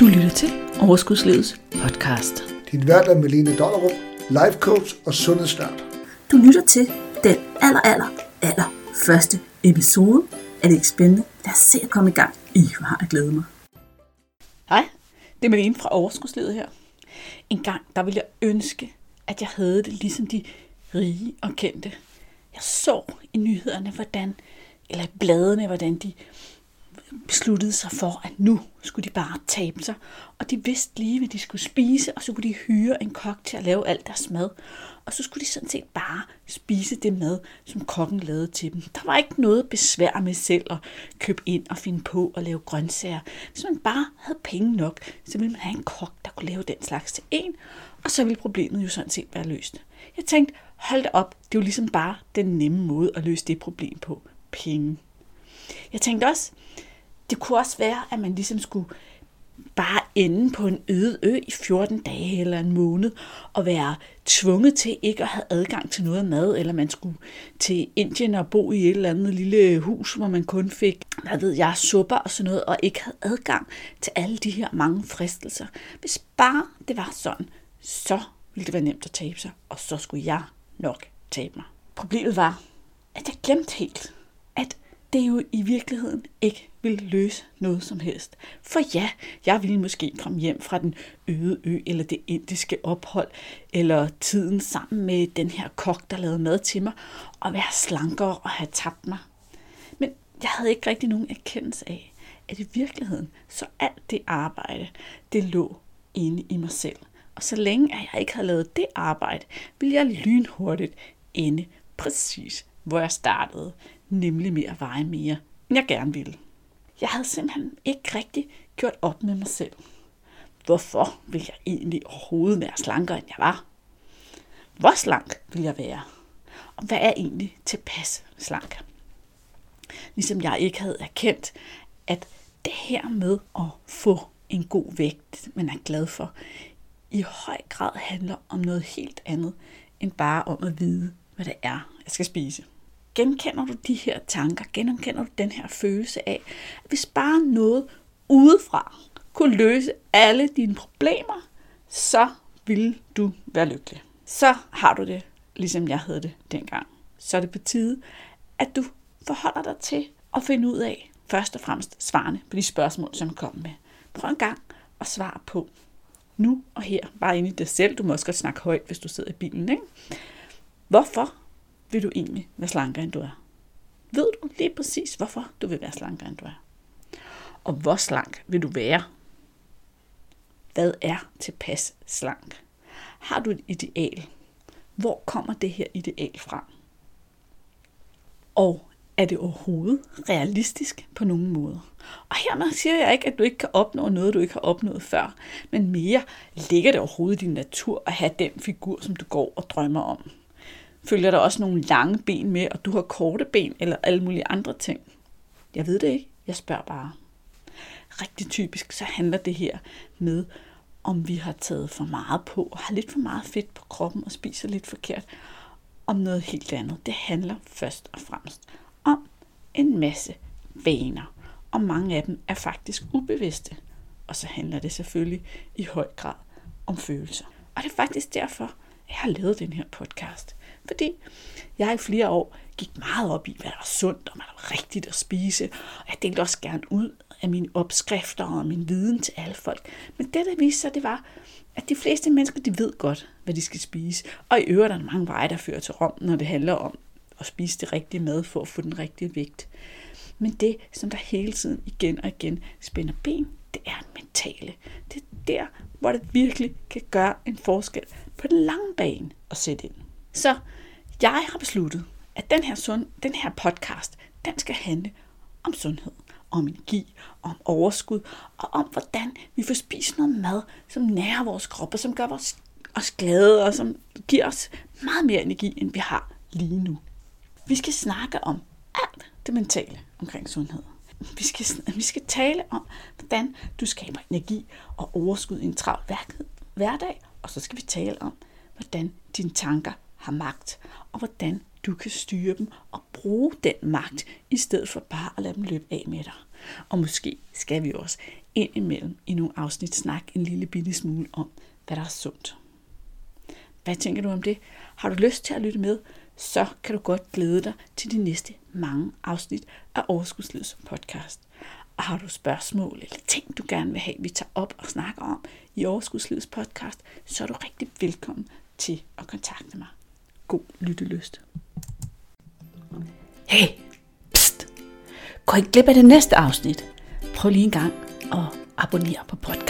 Du lytter til Overskudslivets podcast. Din hverdag med Lene Dollarum, life coach og sundhedsnørd. Du lytter til den aller første episode. Er det ikke spændende? Lad os se at komme i gang. Hvor har jeg glædet mig. Hej, det er Malene fra Overskudslivet her. En gang, der ville jeg ønske, at jeg havde det ligesom de rige og kendte. Jeg så i nyhederne, eller i bladene, hvordan de besluttede sig for, at nu skulle de bare tabe sig. Og de vidste lige, hvad de skulle spise, og så kunne de hyre en kok til at lave alt deres mad. Og så skulle de sådan set bare spise det mad, som kokken lavede til dem. Der var ikke noget besvær med selv at købe ind og finde på at lave grøntsager. Hvis man bare havde penge nok, så ville man have en kok, der kunne lave den slags til en, og så ville problemet jo sådan set være løst. Jeg tænkte, hold da op, det er jo ligesom bare den nemme måde at løse det problem på. Penge. Jeg tænkte også, det kunne også være, at man ligesom skulle bare ende på en øde ø i 14 dage eller en måned og være tvunget til ikke at have adgang til noget mad, eller man skulle til Indien og bo i et eller andet lille hus, hvor man kun fik, supper og sådan noget, og ikke havde adgang til alle de her mange fristelser. Hvis bare det var sådan, så ville det være nemt at tabe sig, og så skulle jeg nok tabe mig. Problemet var, at jeg glemte helt, at det jo i virkeligheden ikke ville løse noget som helst. For ja, jeg ville måske komme hjem fra den øde ø, eller det indiske ophold, eller tiden sammen med den her kok, der lavede mad til mig, og være slankere og have tabt mig. Men jeg havde ikke rigtig nogen erkendelse af, at i virkeligheden, så alt det arbejde, det lå inde i mig selv. Og så længe at jeg ikke havde lavet det arbejde, ville jeg lynhurtigt ende præcis, hvor jeg startede. Nemlig med at veje mere, end jeg gerne ville. Jeg havde simpelthen ikke rigtig gjort op med mig selv. Hvorfor ville jeg egentlig overhovedet være slankere, end jeg var? Hvor slank ville jeg være? Og hvad er egentlig tilpas slank? Ligesom jeg ikke havde erkendt, at det her med at få en god vægt, man er glad for, i høj grad handler om noget helt andet, end bare om at vide, hvad det er, jeg skal spise. Genkender du de her tanker? Genkender du den her følelse af, at hvis bare noget udefra kunne løse alle dine problemer, så ville du være lykkelig. Så har du det, ligesom jeg havde det dengang. Så er det på tide, at du forholder dig til at finde ud af, først og fremmest svarene på de spørgsmål, som jeg kom med. Prøv en gang at svare på nu og her, bare inde i dig selv. Du må også godt snakke højt, hvis du sidder i bilen, ikke? Hvorfor vil du egentlig være slankere, end du er? Ved du lige præcis, hvorfor du vil være slankere, end du er? Og hvor slank vil du være? Hvad er tilpas slank? Har du et ideal? Hvor kommer det her ideal fra? Og er det overhovedet realistisk på nogen måde? Og hermed siger jeg ikke, at du ikke kan opnå noget, du ikke har opnået før, men mere ligger det overhovedet i din natur at have den figur, som du går og drømmer om. Følger der også nogle lange ben med, og du har korte ben, eller alle mulige andre ting? Jeg ved det ikke. Jeg spørger bare. Rigtig typisk, så handler det her med, om vi har taget for meget på, og har lidt for meget fedt på kroppen, og spiser lidt forkert, om noget helt andet. Det handler først og fremmest om en masse vaner, og mange af dem er faktisk ubevidste. Og så handler det selvfølgelig i høj grad om følelser. Og det er faktisk derfor, jeg har lavet den her podcast, fordi jeg i flere år gik meget op i, hvad der var sundt og hvad der var rigtigt at spise. Og jeg delte også gerne ud af mine opskrifter og min viden til alle folk. Men det, der viste sig, det var, at de fleste mennesker, de ved godt, hvad de skal spise. Og i øvrigt er der mange veje, der fører til Rom, når det handler om at spise det rigtige mad for at få den rigtige vægt. Men det, som der hele tiden igen og igen spænder ben, det er det mentale. Det er der, hvor det virkelig kan gøre en forskel på den lange bane at sætte ind. Så jeg har besluttet, at den her podcast, den skal handle om sundhed, om energi, om overskud, og om hvordan vi får spist noget mad, som nærer vores krop, og som gør os glade, og som giver os meget mere energi, end vi har lige nu. Vi skal snakke om alt det mentale omkring sundhed. Vi skal tale om, hvordan du skaber energi og overskud i en travl hverdag, og så skal vi tale om, hvordan dine tanker har magt, og hvordan du kan styre dem og bruge den magt, i stedet for bare at lade dem løbe af med dig. Og måske skal vi også indimellem i nogle afsnit snakke en lille bitte smule om, hvad der er sundt. Hvad tænker du om det? Har du lyst til at lytte med, så kan du godt glæde dig til de næste mange afsnit af Overskudslivets podcast. Og har du spørgsmål eller ting, du gerne vil have, vi tager op og snakker om i Overskudslivets podcast, så er du rigtig velkommen til at kontakte mig. God lyttelyst. Hey, pst! Gå ikke glip af det næste afsnit. Prøv lige en gang at abonnere på podcasten.